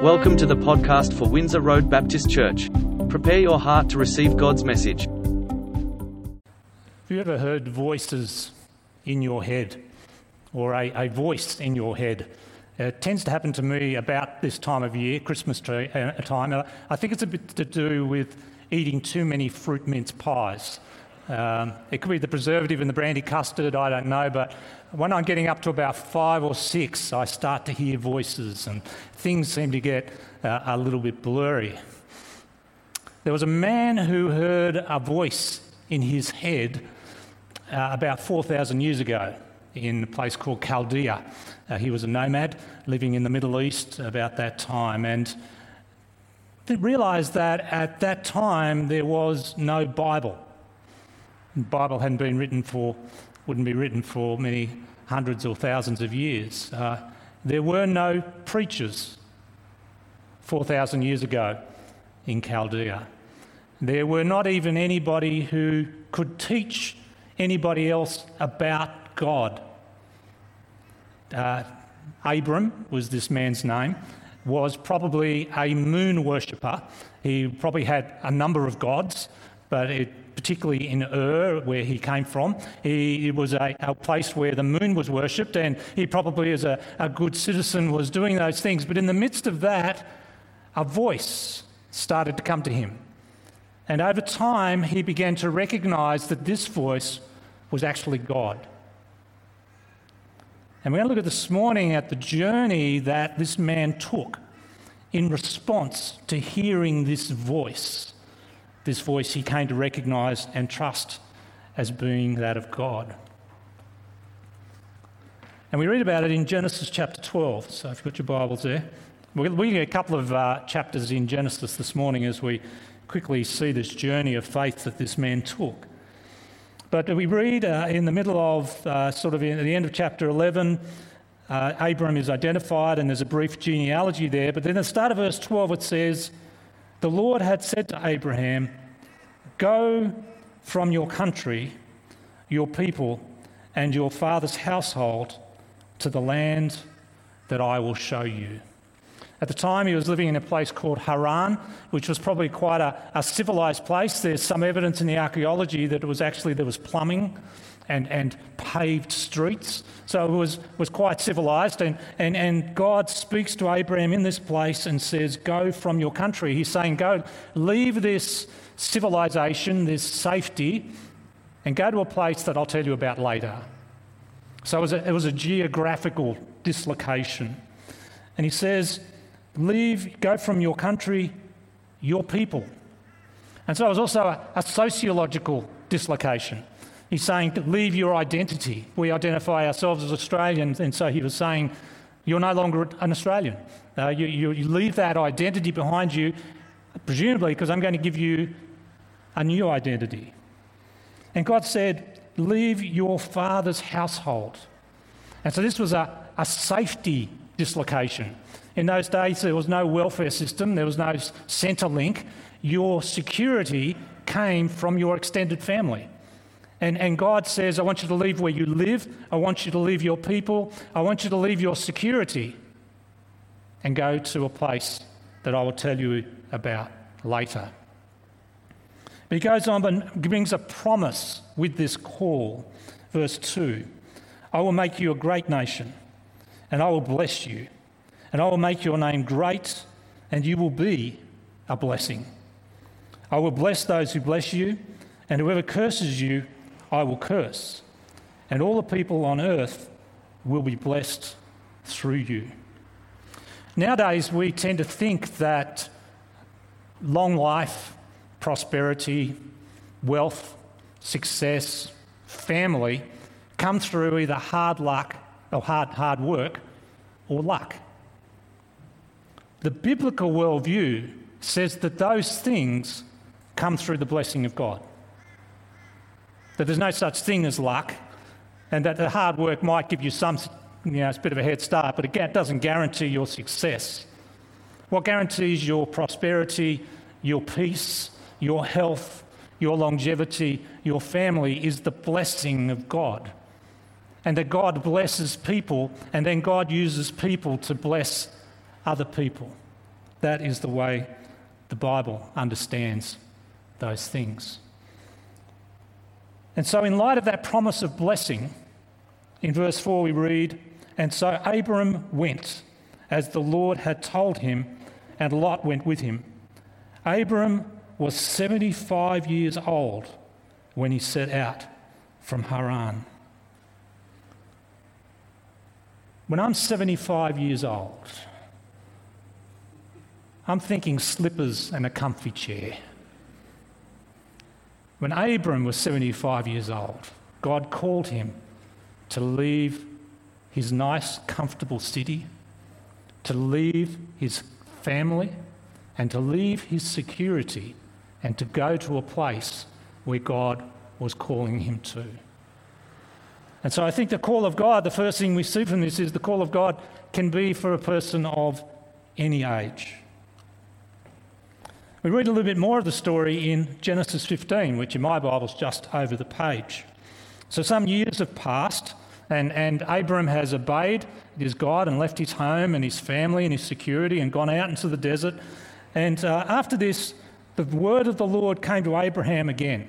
Welcome to the podcast for Windsor Road Baptist Church. Prepare your heart to receive God's message. Have you ever heard voices in your head, or a voice in your head? It tends to happen to me about this time of year, Christmas time. I think it's a bit to do with eating too many fruit mince pies. It could be the preservative and the brandy custard, I don't know, but when I'm getting up to about 5 or 6, I start to hear voices and things seem to get a little bit blurry. There was a man who heard a voice in his head about 4,000 years ago in a place called Chaldea. He was a nomad living in the Middle East about that time, and they realised that at that time there was no Bible. The Bible hadn't been written for, wouldn't be written for many hundreds or thousands of years. There were no preachers 4,000 years ago in Chaldea. There were not even anybody who could teach anybody else about God. Abram was this man's name, was probably a moon worshipper. He probably had a number of gods, but particularly in Ur, where he came from. It was a place where the moon was worshipped, and he probably, as a good citizen, was doing those things. But in the midst of that, a voice started to come to him. And over time, he began to recognise that this voice was actually God. And we're going to look at this morning at the journey that this man took in response to hearing this voice. This voice he came to recognise and trust as being that of God. And we read about it in Genesis chapter 12, so if you've got your Bibles there. We're going to get a couple of chapters in Genesis this morning as we quickly see this journey of faith that this man took. But we read in the middle of, at the end of chapter 11, Abram is identified and there's a brief genealogy there, but then at the start of verse 12 it says, "The Lord had said to Abraham, go from your country, your people, and your father's household to the land that I will show you." At the time, he was living in a place called Haran, which was probably quite a civilized place. There's some evidence in the archaeology that it was actually, there was plumbing and paved streets. So it was quite civilized. And God speaks to Abraham in this place and says, go from your country. He's saying, go, leave this civilization, this safety, and go to a place that I'll tell you about later. So it was a geographical dislocation. And he says, go from your country, your people. And so it was also a sociological dislocation. He's saying, leave your identity. We identify ourselves as Australians, and so he was saying, you're no longer an Australian. You leave that identity behind you, presumably because I'm going to give you a new identity. And God said, leave your father's household. And so this was a safety dislocation. In those days, there was no welfare system, there was no Centrelink. Your security came from your extended family. And God says, I want you to leave where you live, I want you to leave your people, I want you to leave your security and go to a place that I will tell you about later. But he goes on and brings a promise with this call. Verse 2, I will make you a great nation, and I will bless you. And I will make your name great, and you will be a blessing. I will bless those who bless you, and whoever curses you, I will curse. And all the people on earth will be blessed through you. Nowadays, we tend to think that long life, prosperity, wealth, success, family come through either hard luck or hard work or luck. The biblical worldview says that those things come through the blessing of God. That there's no such thing as luck, and that the hard work might give you some, it's a bit of a head start, but it doesn't guarantee your success. What guarantees your prosperity, your peace, your health, your longevity, your family is the blessing of God. And that God blesses people, and then God uses people to bless other people. That is the way the Bible understands those things. And so in light of that promise of blessing, in verse 4 we read, "And so Abram went, as the Lord had told him, and Lot went with him. Abram was 75 years old when he set out from Haran." When I'm 75 years old, I'm thinking slippers and a comfy chair. When Abram was 75 years old, God called him to leave his nice, comfortable city, to leave his family, and to leave his security, and to go to a place where God was calling him to. And so I think the call of God, the first thing we see from this is the call of God can be for a person of any age. We read a little bit more of the story in Genesis 15, which in my Bible is just over the page. So some years have passed, and Abram has obeyed his God and left his home and his family and his security and gone out into the desert. And after this, the word of the Lord came to Abraham again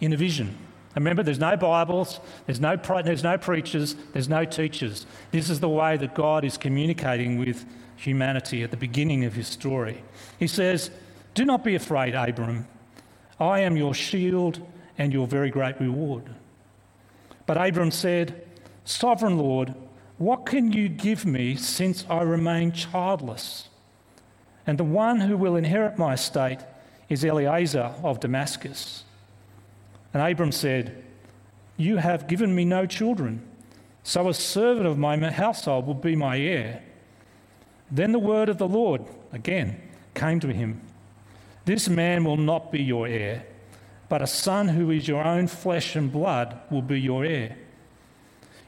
in a vision. And remember, there's no Bibles, there's no preachers, there's no teachers. This is the way that God is communicating with humanity at the beginning of his story. He says, "Do not be afraid, Abram. I am your shield and your very great reward." But Abram said, "Sovereign Lord, what can you give me since I remain childless? And the one who will inherit my estate is Eliezer of Damascus." And Abram said, "You have given me no children, so a servant of my household will be my heir." Then the word of the Lord again came to him, "This man will not be your heir, but a son who is your own flesh and blood will be your heir."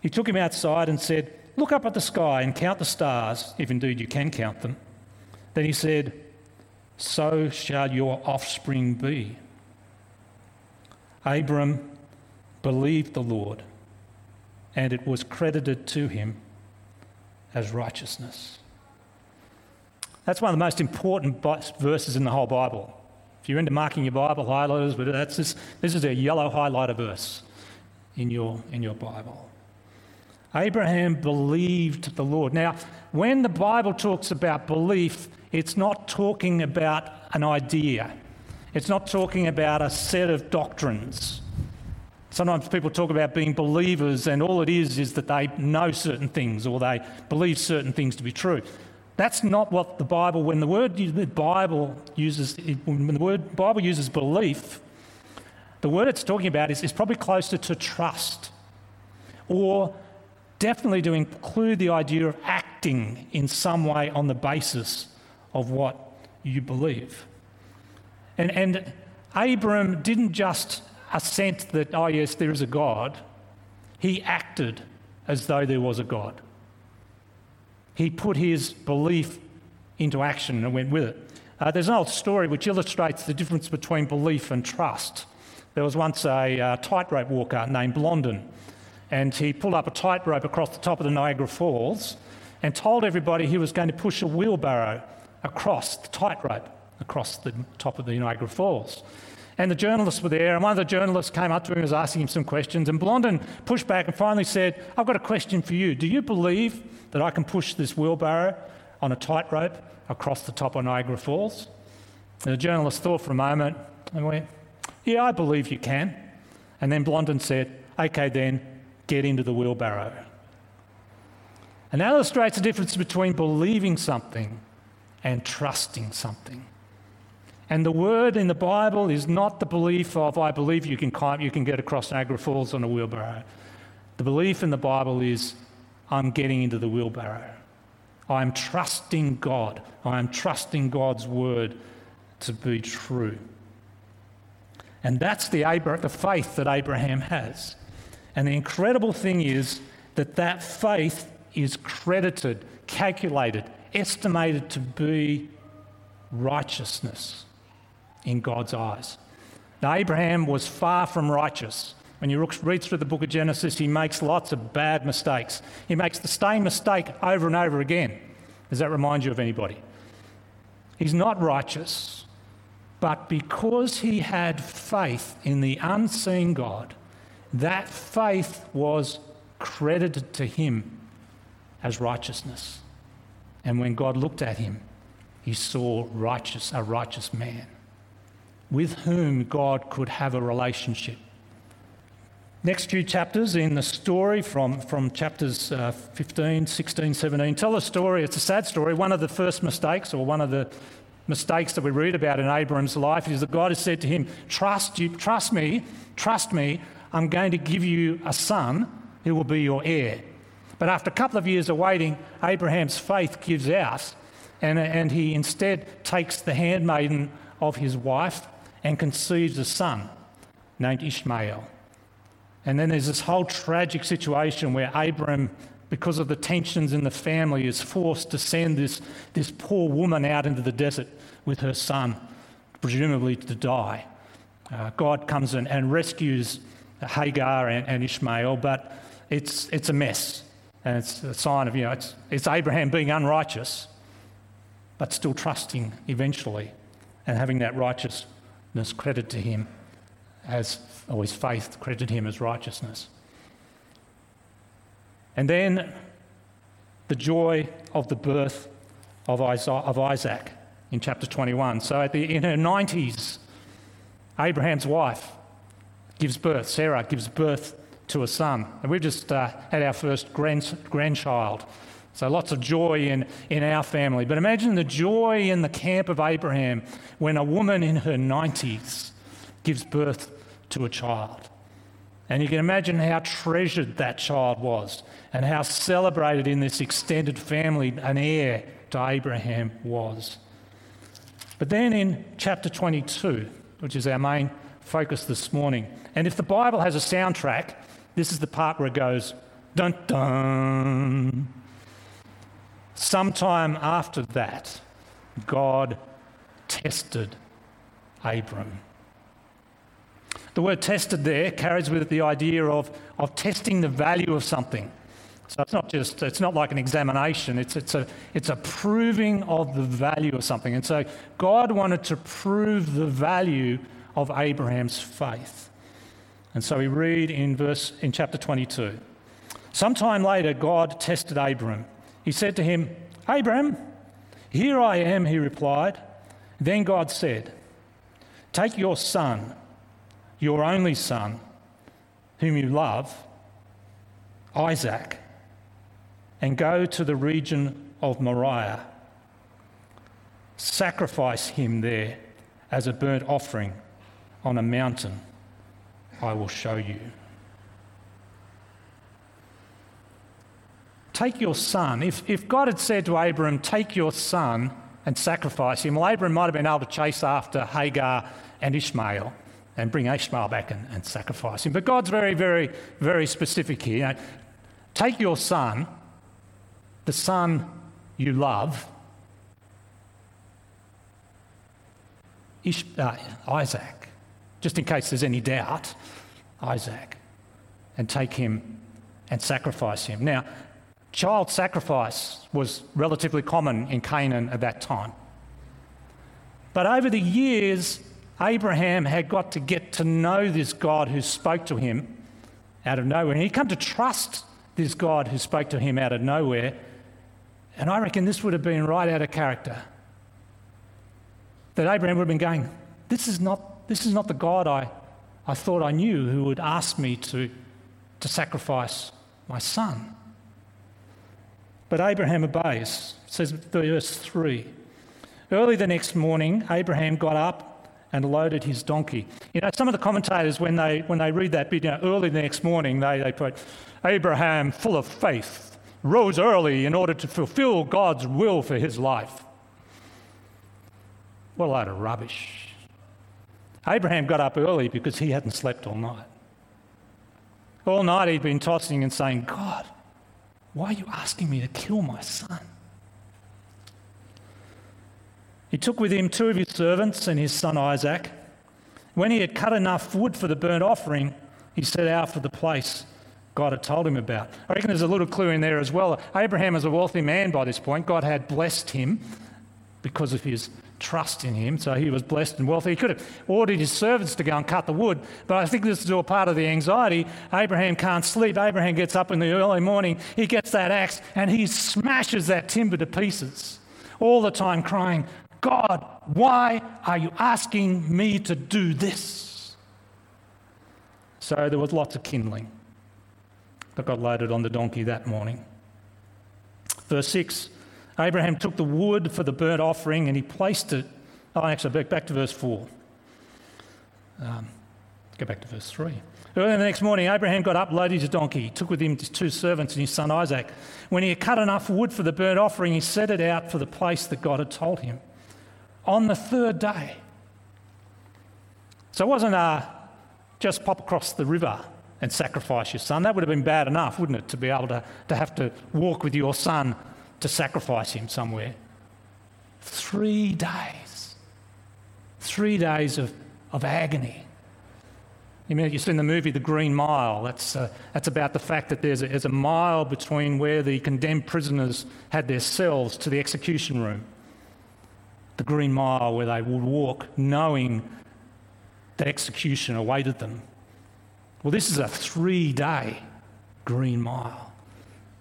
He took him outside and said, "Look up at the sky and count the stars, if indeed you can count them." Then he said, "So shall your offspring be." Abram believed the Lord, and it was credited to him as righteousness. That's one of the most important verses in the whole Bible. If you're into marking your Bible, highlighters, but this is a yellow highlighter verse in your Bible. Abraham believed the Lord. Now, when the Bible talks about belief, it's not talking about an idea. It's not talking about a set of doctrines. Sometimes people talk about being believers, and all it is that they know certain things or they believe certain things to be true. That's not what the Bible, when the word Bible uses belief, the word it's talking about is probably closer to trust, or definitely to include the idea of acting in some way on the basis of what you believe. And Abram didn't just assent that, oh yes, there is a God. He acted as though there was a God. He put his belief into action and went with it. There's an old story which illustrates the difference between belief and trust. There was once a tightrope walker named Blondin, and he pulled up a tightrope across the top of the Niagara Falls and told everybody he was going to push a wheelbarrow across the tightrope, across the top of the Niagara Falls. And the journalists were there, and one of the journalists came up to him and was asking him some questions, and Blondin pushed back and finally said, "I've got a question for you. Do you believe that I can push this wheelbarrow on a tightrope across the top of Niagara Falls?" And the journalist thought for a moment and went, "Yeah, I believe you can." And then Blondin said, "Okay then, get into the wheelbarrow." And that illustrates the difference between believing something and trusting something. And the word in the Bible is not the belief of, I believe you can get across Niagara Falls on a wheelbarrow. The belief in the Bible is, I'm getting into the wheelbarrow. I'm trusting God. I am trusting God's word to be true. And that's the faith that Abraham has. And the incredible thing is that faith is credited, calculated, estimated to be righteousness in God's eyes. Now, Abraham was far from righteous. When you read through the book of Genesis, he makes lots of bad mistakes. He makes the same mistake over and over again. Does that remind you of anybody? He's not righteous, but because he had faith in the unseen God, that faith was credited to him as righteousness. And when God looked at him, he saw a righteous man with whom God could have a relationship. Next few chapters in the story from chapters 15, 16, 17, tell a story. It's a sad story. One of the first mistakes, or one of the mistakes that we read about in Abraham's life, is that God has said to him, trust me, I'm going to give you a son who will be your heir. But after a couple of years of waiting, Abraham's faith gives out, and he instead takes the handmaiden of his wife and conceives a son named Ishmael. And then there's this whole tragic situation where Abram, because of the tensions in the family, is forced to send this poor woman out into the desert with her son, presumably to die. God comes in and rescues Hagar and Ishmael, but it's a mess. And it's a sign of, it's Abraham being unrighteous, but still trusting eventually and having that righteousness credited to him. His faith credited him as righteousness. And then the joy of the birth of Isaac in chapter 21. So in her 90s, Abraham's wife gives birth, Sarah gives birth to a son. And we've just had our first grandchild. So lots of joy in our family. But imagine the joy in the camp of Abraham when a woman in her 90s gives birth to a child. And you can imagine how treasured that child was and how celebrated in this extended family an heir to Abraham was. But then in chapter 22, which is our main focus this morning, and if the Bible has a soundtrack, this is the part where it goes, dun dun. Sometime after that, God tested Abram. The word tested there carries with it the idea of testing the value of something. So it's not like an examination, it's a proving of the value of something. And so God wanted to prove the value of Abraham's faith. And so we read in chapter 22. Sometime later, God tested Abram. He said to him, "Abram, here I am," he replied. Then God said, "Take your son, your only son, whom you love, Isaac, and go to the region of Moriah. Sacrifice him there as a burnt offering on a mountain I will show you." Take your son. If God had said to Abram, "Take your son and sacrifice him," well, Abram might have been able to chase after Hagar and Ishmael and bring Ishmael back and sacrifice him. But God's very, very, very specific here. Take your son, the son you love, Isaac, just in case there's any doubt, Isaac, and take him and sacrifice him. Now, child sacrifice was relatively common in Canaan at that time. But over the years, Abraham had got to get to know this God who spoke to him out of nowhere. And he'd come to trust this God who spoke to him out of nowhere. And I reckon this would have been right out of character. That Abraham would have been going, this is not the God I thought I knew who would ask me to sacrifice my son. But Abraham obeys. It says in verse 3, "Early the next morning, Abraham got up and loaded his donkey." Some of the commentators, when they read that bit, early the next morning, they put, "Abraham, full of faith, rose early in order to fulfill God's will for his life." What a load of rubbish. Abraham got up early because he hadn't slept all night. All night he'd been tossing and saying, "God, why are you asking me to kill my son?" He took with him two of his servants and his son Isaac. When he had cut enough wood for the burnt offering, he set out for the place God had told him about. I reckon there's a little clue in there as well. Abraham is a wealthy man by this point. God had blessed him because of his trust in him, so he was blessed and wealthy. He could have ordered his servants to go and cut the wood, but I think this is all part of the anxiety. Abraham can't sleep. Abraham gets up in the early morning, he gets that axe, and he smashes that timber to pieces, all the time crying, God, why are you asking me to do this? So there was lots of kindling that got loaded on the donkey that morning. Verse 6, Abraham took the wood for the burnt offering and he placed it. Back to verse 4. Go back to verse 3. Early the next morning, Abraham got up, loaded his donkey. He took with him his two servants and his son Isaac. When he had cut enough wood for the burnt offering, he set it out for the place that God had told him. On the third day. So it wasn't just pop across the river and sacrifice your son. That would have been bad enough, wouldn't it, to be able to have to walk with your son to sacrifice him somewhere. 3 days. 3 days of agony. You know, you've seen the movie The Green Mile. That's about the fact that there's a mile between where the condemned prisoners had their cells to the execution room. The Green Mile, where they would walk knowing that execution awaited them. Well, this is a 3-day Green Mile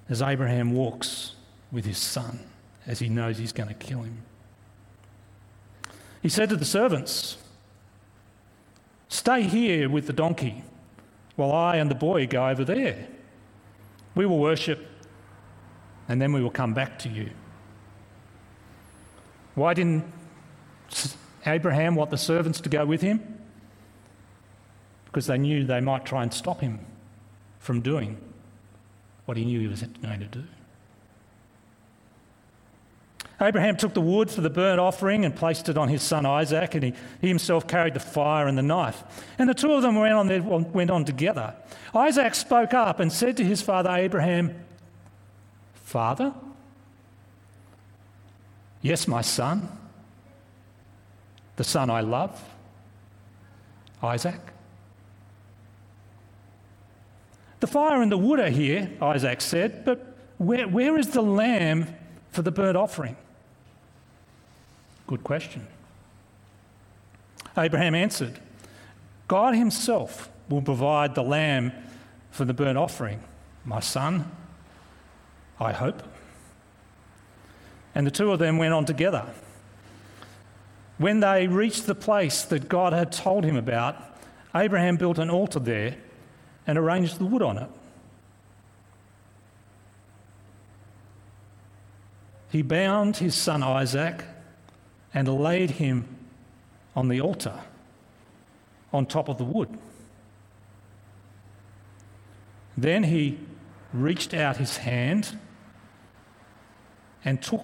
as Abraham walks with his son as he knows he's going to kill him. He said to the servants, stay here with the donkey while I and the boy go over there. We will worship and then we will come back to you. Why didn't Abraham want the servants to go with him? Because they knew they might try and stop him from doing what he knew he was going to do. Abraham took the wood for the burnt offering and placed it on his son Isaac, and he himself carried the fire and the knife. And the two of them went on together. Isaac spoke up and said to his father Abraham, Father? Yes, my son, the son I love, Isaac. The fire and the wood are here, Isaac said, but where is the lamb for the burnt offering? Good question. Abraham answered, God himself will provide the lamb for the burnt offering, my son, I hope. And the two of them went on together. When they reached the place that God had told him about, Abraham built an altar there and arranged the wood on it. He bound his son Isaac and laid him on the altar on top of the wood. Then he reached out his hand and took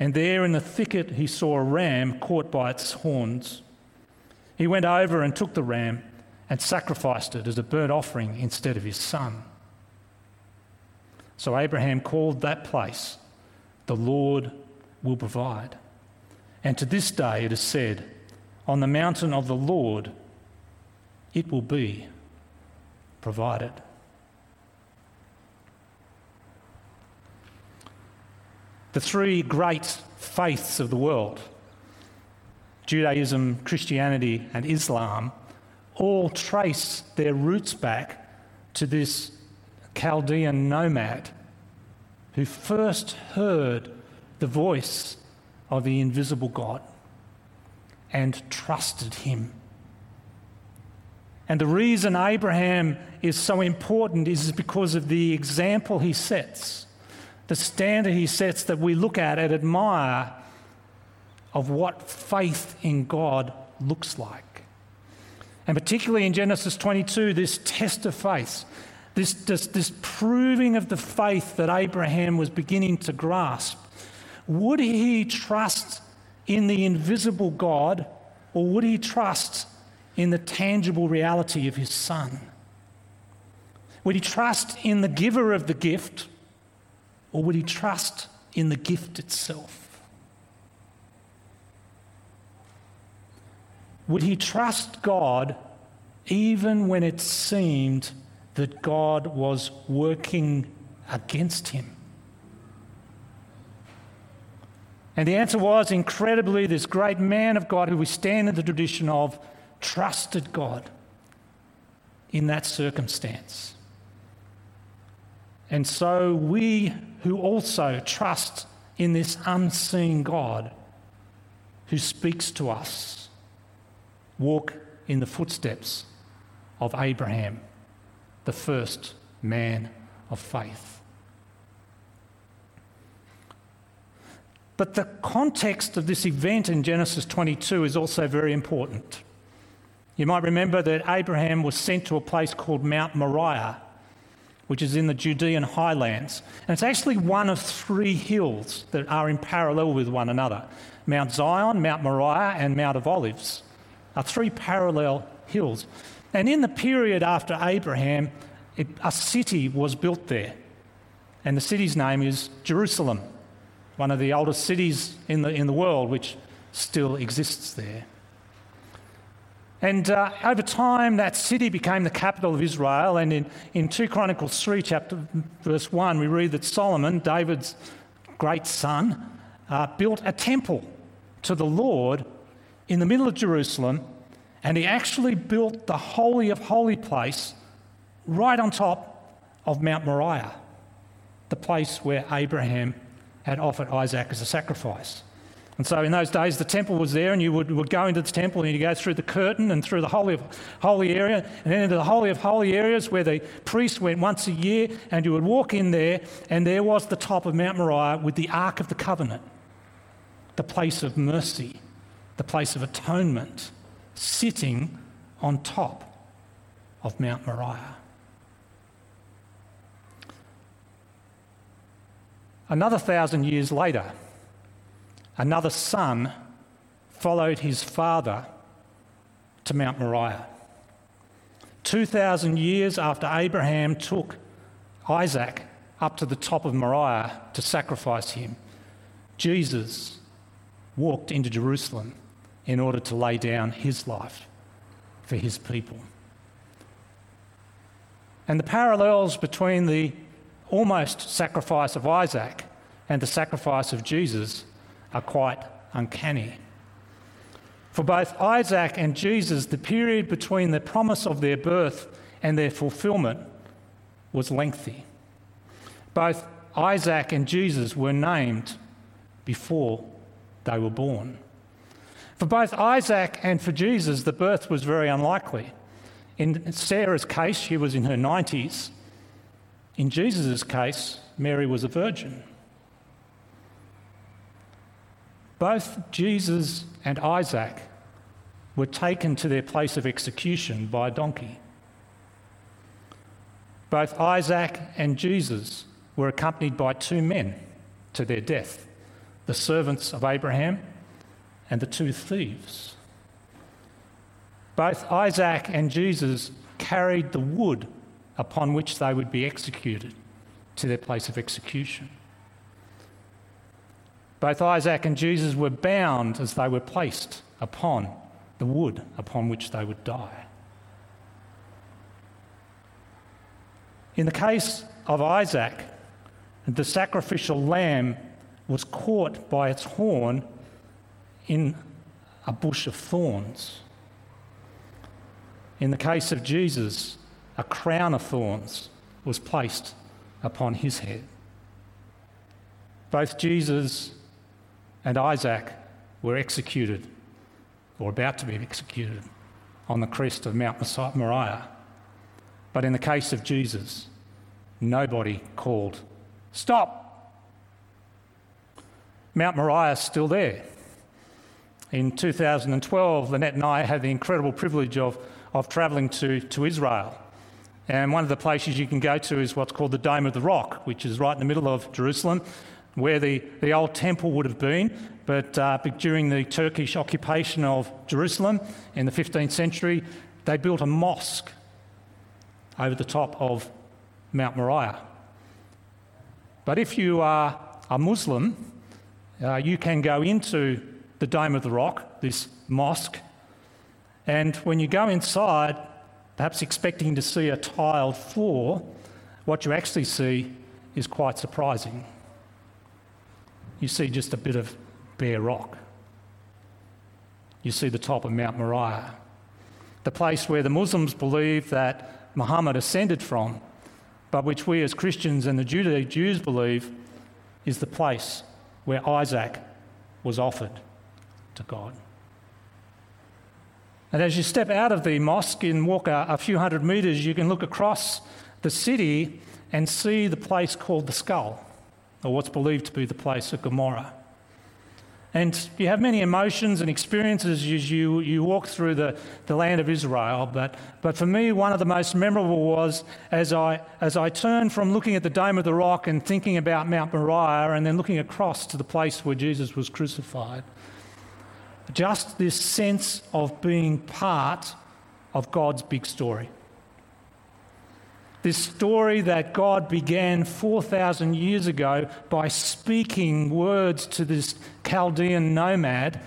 and there in the thicket he saw a ram caught by its horns. He went over and took the ram and sacrificed it as a burnt offering instead of his son. So Abraham called that place, the Lord will provide. And to this day it is said, on the mountain of the Lord it will be provided. The three great faiths of the world, Judaism, Christianity, and Islam, all trace their roots back to this Chaldean nomad who first heard the voice of the invisible God and trusted him. And the reason Abraham is so important is because of the example he sets, the standard he sets that we look at and admire of what faith in God looks like. And particularly in Genesis 22, this test of faith, this proving of the faith that Abraham was beginning to grasp. Would he trust in the invisible God, or would he trust in the tangible reality of his Son? Would he trust in the giver of the gift, or would he trust in the gift itself? Would he trust God even when it seemed that God was working against him? And the answer was, incredibly, this great man of God who we stand in the tradition of trusted God in that circumstance. And so we who also trust in this unseen God who speaks to us walk in the footsteps of Abraham, the first man of faith. But the context of this event in Genesis 22 is also very important. You might remember that Abraham was sent to a place called Mount Moriah, which is in the Judean highlands. And it's actually one of three hills that are in parallel with one another. Mount Zion, Mount Moriah, and Mount of Olives are three parallel hills. And in the period after Abraham, a city was built there. And the city's name is Jerusalem, one of the oldest cities in the world, which still exists there. And over time, that city became the capital of Israel. And in 2 Chronicles 3, chapter verse 1, we read that Solomon, David's great son, built a temple to the Lord in the middle of Jerusalem, and he actually built the Holy of Holy place right on top of Mount Moriah, the place where Abraham had offered Isaac as a sacrifice. And so in those days, the temple was there, and you would go into the temple, and you go through the curtain and through the holy area, and then into the Holy of Holy areas where the priest went once a year, and you would walk in there, and there was the top of Mount Moriah with the Ark of the Covenant, the place of mercy, the place of atonement, sitting on top of Mount Moriah. Another 1,000 years later, another son followed his father to Mount Moriah. 2,000 years after Abraham took Isaac up to the top of Moriah to sacrifice him, Jesus walked into Jerusalem in order to lay down his life for his people. And the parallels between the almost sacrifice of Isaac and the sacrifice of Jesus are quite uncanny. For both Isaac and Jesus, the period between the promise of their birth and their fulfillment was lengthy. Both Isaac and Jesus were named before they were born. For both Isaac and for Jesus, the birth was very unlikely. In Sarah's case, she was in her 90s. In Jesus' case, Mary was a virgin. Both Jesus and Isaac were taken to their place of execution by a donkey. Both Isaac and Jesus were accompanied by two men to their death, the servants of Abraham and the two thieves. Both Isaac and Jesus carried the wood upon which they would be executed to their place of execution. Both Isaac and Jesus were bound as they were placed upon the wood upon which they would die. In the case of Isaac, the sacrificial lamb was caught by its horn in a bush of thorns. In the case of Jesus, a crown of thorns was placed upon his head. Both Jesus and Isaac were executed, or about to be executed, on the crest of Mount Moriah. But in the case of Jesus, nobody called, "Stop!" Mount Moriah is still there. In 2012, Lynette and I had the incredible privilege of travelling to Israel. And one of the places you can go to is what's called the Dome of the Rock, which is right in the middle of Jerusalem. where the old temple would have been, but during the Turkish occupation of Jerusalem in the 15th century, they built a mosque over the top of Mount Moriah. But if you are a Muslim, you can go into the Dome of the Rock, this mosque, and when you go inside, perhaps expecting to see a tiled floor, what you actually see is quite surprising. You see just a bit of bare rock. You see the top of Mount Moriah, the place where the Muslims believe that Muhammad ascended from, but which we as Christians and the Jews believe is the place where Isaac was offered to God. And as you step out of the mosque and walk a few hundred metres, you can look across the city and see the place called the Skull, or what's believed to be the place of Gomorrah. And you have many emotions and experiences as you walk through the land of Israel, but for me, one of the most memorable was as I turned from looking at the Dome of the Rock and thinking about Mount Moriah and then looking across to the place where Jesus was crucified, just this sense of being part of God's big story. This story that God began 4,000 years ago by speaking words to this Chaldean nomad,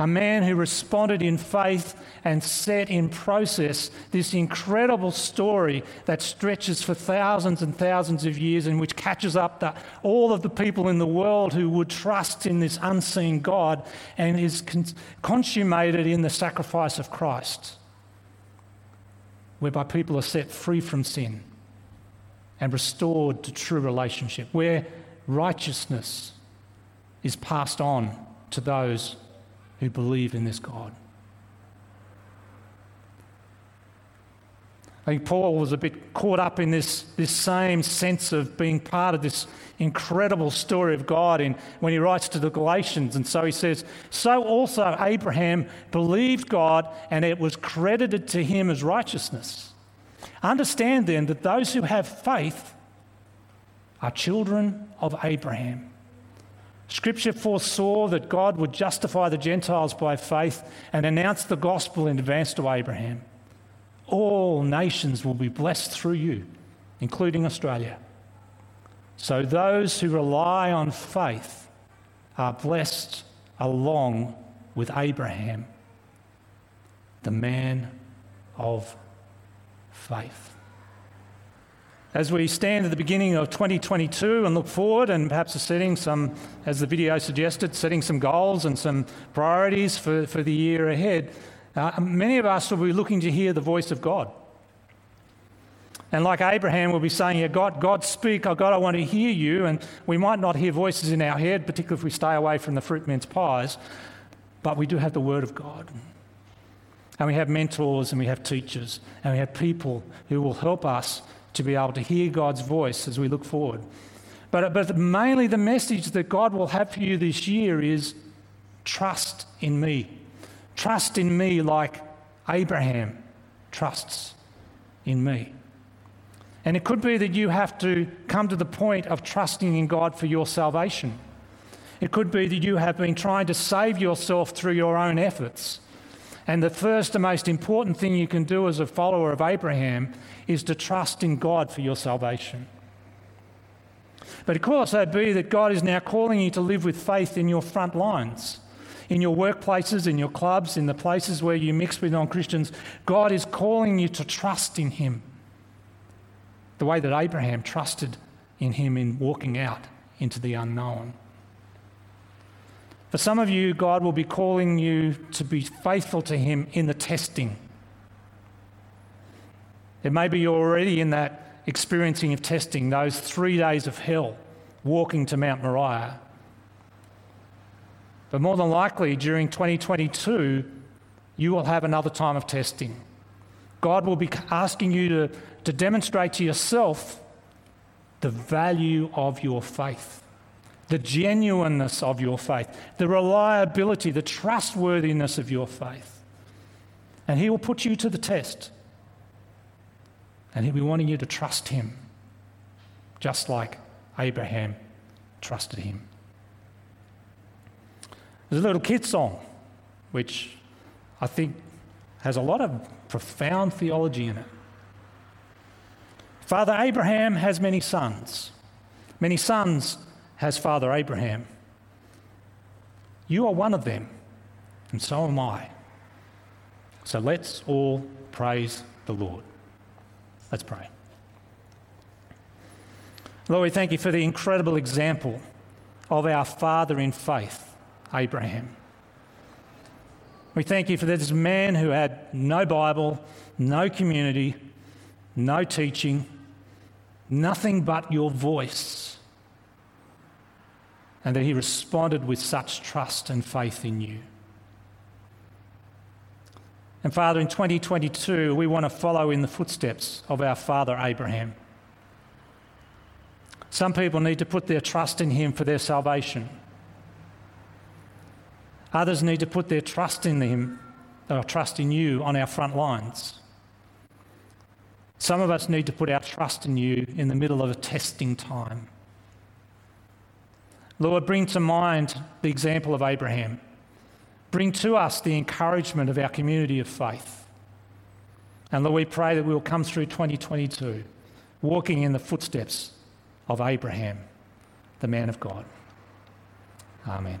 a man who responded in faith and set in process this incredible story that stretches for thousands and thousands of years and which catches up all of the people in the world who would trust in this unseen God and is consummated in the sacrifice of Christ, whereby people are set free from sin and restored to true relationship, where righteousness is passed on to those who believe in this God. I think Paul was a bit caught up in this same sense of being part of this incredible story of God when he writes to the Galatians. And so he says, "So also Abraham believed God, and it was credited to him as righteousness. Understand then that those who have faith are children of Abraham. Scripture foresaw that God would justify the Gentiles by faith and announce the gospel in advance to Abraham. All nations will be blessed through you, including Australia. So those who rely on faith are blessed along with Abraham, the man of faith." As we stand at the beginning of 2022 and look forward and perhaps are setting some, as the video suggested, setting some goals and some priorities for the year ahead, many of us will be looking to hear the voice of God. And like Abraham, we'll be saying, "Yeah, God, speak. Oh, God, I want to hear you." And we might not hear voices in our head, particularly if we stay away from the fruit mince pies, but we do have the Word of God. And we have mentors and we have teachers and we have people who will help us to be able to hear God's voice as we look forward. But mainly the message that God will have for you this year is trust in me. Trust in me like Abraham trusts in me. And it could be that you have to come to the point of trusting in God for your salvation. It could be that you have been trying to save yourself through your own efforts. And the first and most important thing you can do as a follower of Abraham is to trust in God for your salvation. But it could also be that God is now calling you to live with faith in your front lines, in your workplaces, in your clubs, in the places where you mix with non-Christians. God is calling you to trust in him, the way that Abraham trusted in him in walking out into the unknown. For some of you, God will be calling you to be faithful to him in the testing. It may be you're already in that experiencing of testing, those 3 days of hell, walking to Mount Moriah. But more than likely, during 2022, you will have another time of testing. God will be asking you to demonstrate to yourself the value of your faith, the genuineness of your faith, the reliability, the trustworthiness of your faith. And he will put you to the test. And he'll be wanting you to trust him, just like Abraham trusted him. There's a little kid's song, which I think has a lot of profound theology in it. Father Abraham has many sons. Many sons has Father Abraham. You are one of them, and so am I. So let's all praise the Lord. Let's pray. Lord, we thank you for the incredible example of our father in faith, Abraham. We thank you for this man who had no Bible, no community, no teaching, nothing but your voice, and that he responded with such trust and faith in you. And Father, in 2022, we want to follow in the footsteps of our father Abraham. Some people need to put their trust in him for their salvation. Others need to put their trust in him, or trust in you, on our front lines. Some of us need to put our trust in you in the middle of a testing time. Lord, bring to mind the example of Abraham. Bring to us the encouragement of our community of faith. And Lord, we pray that we will come through 2022 walking in the footsteps of Abraham, the man of God. Amen.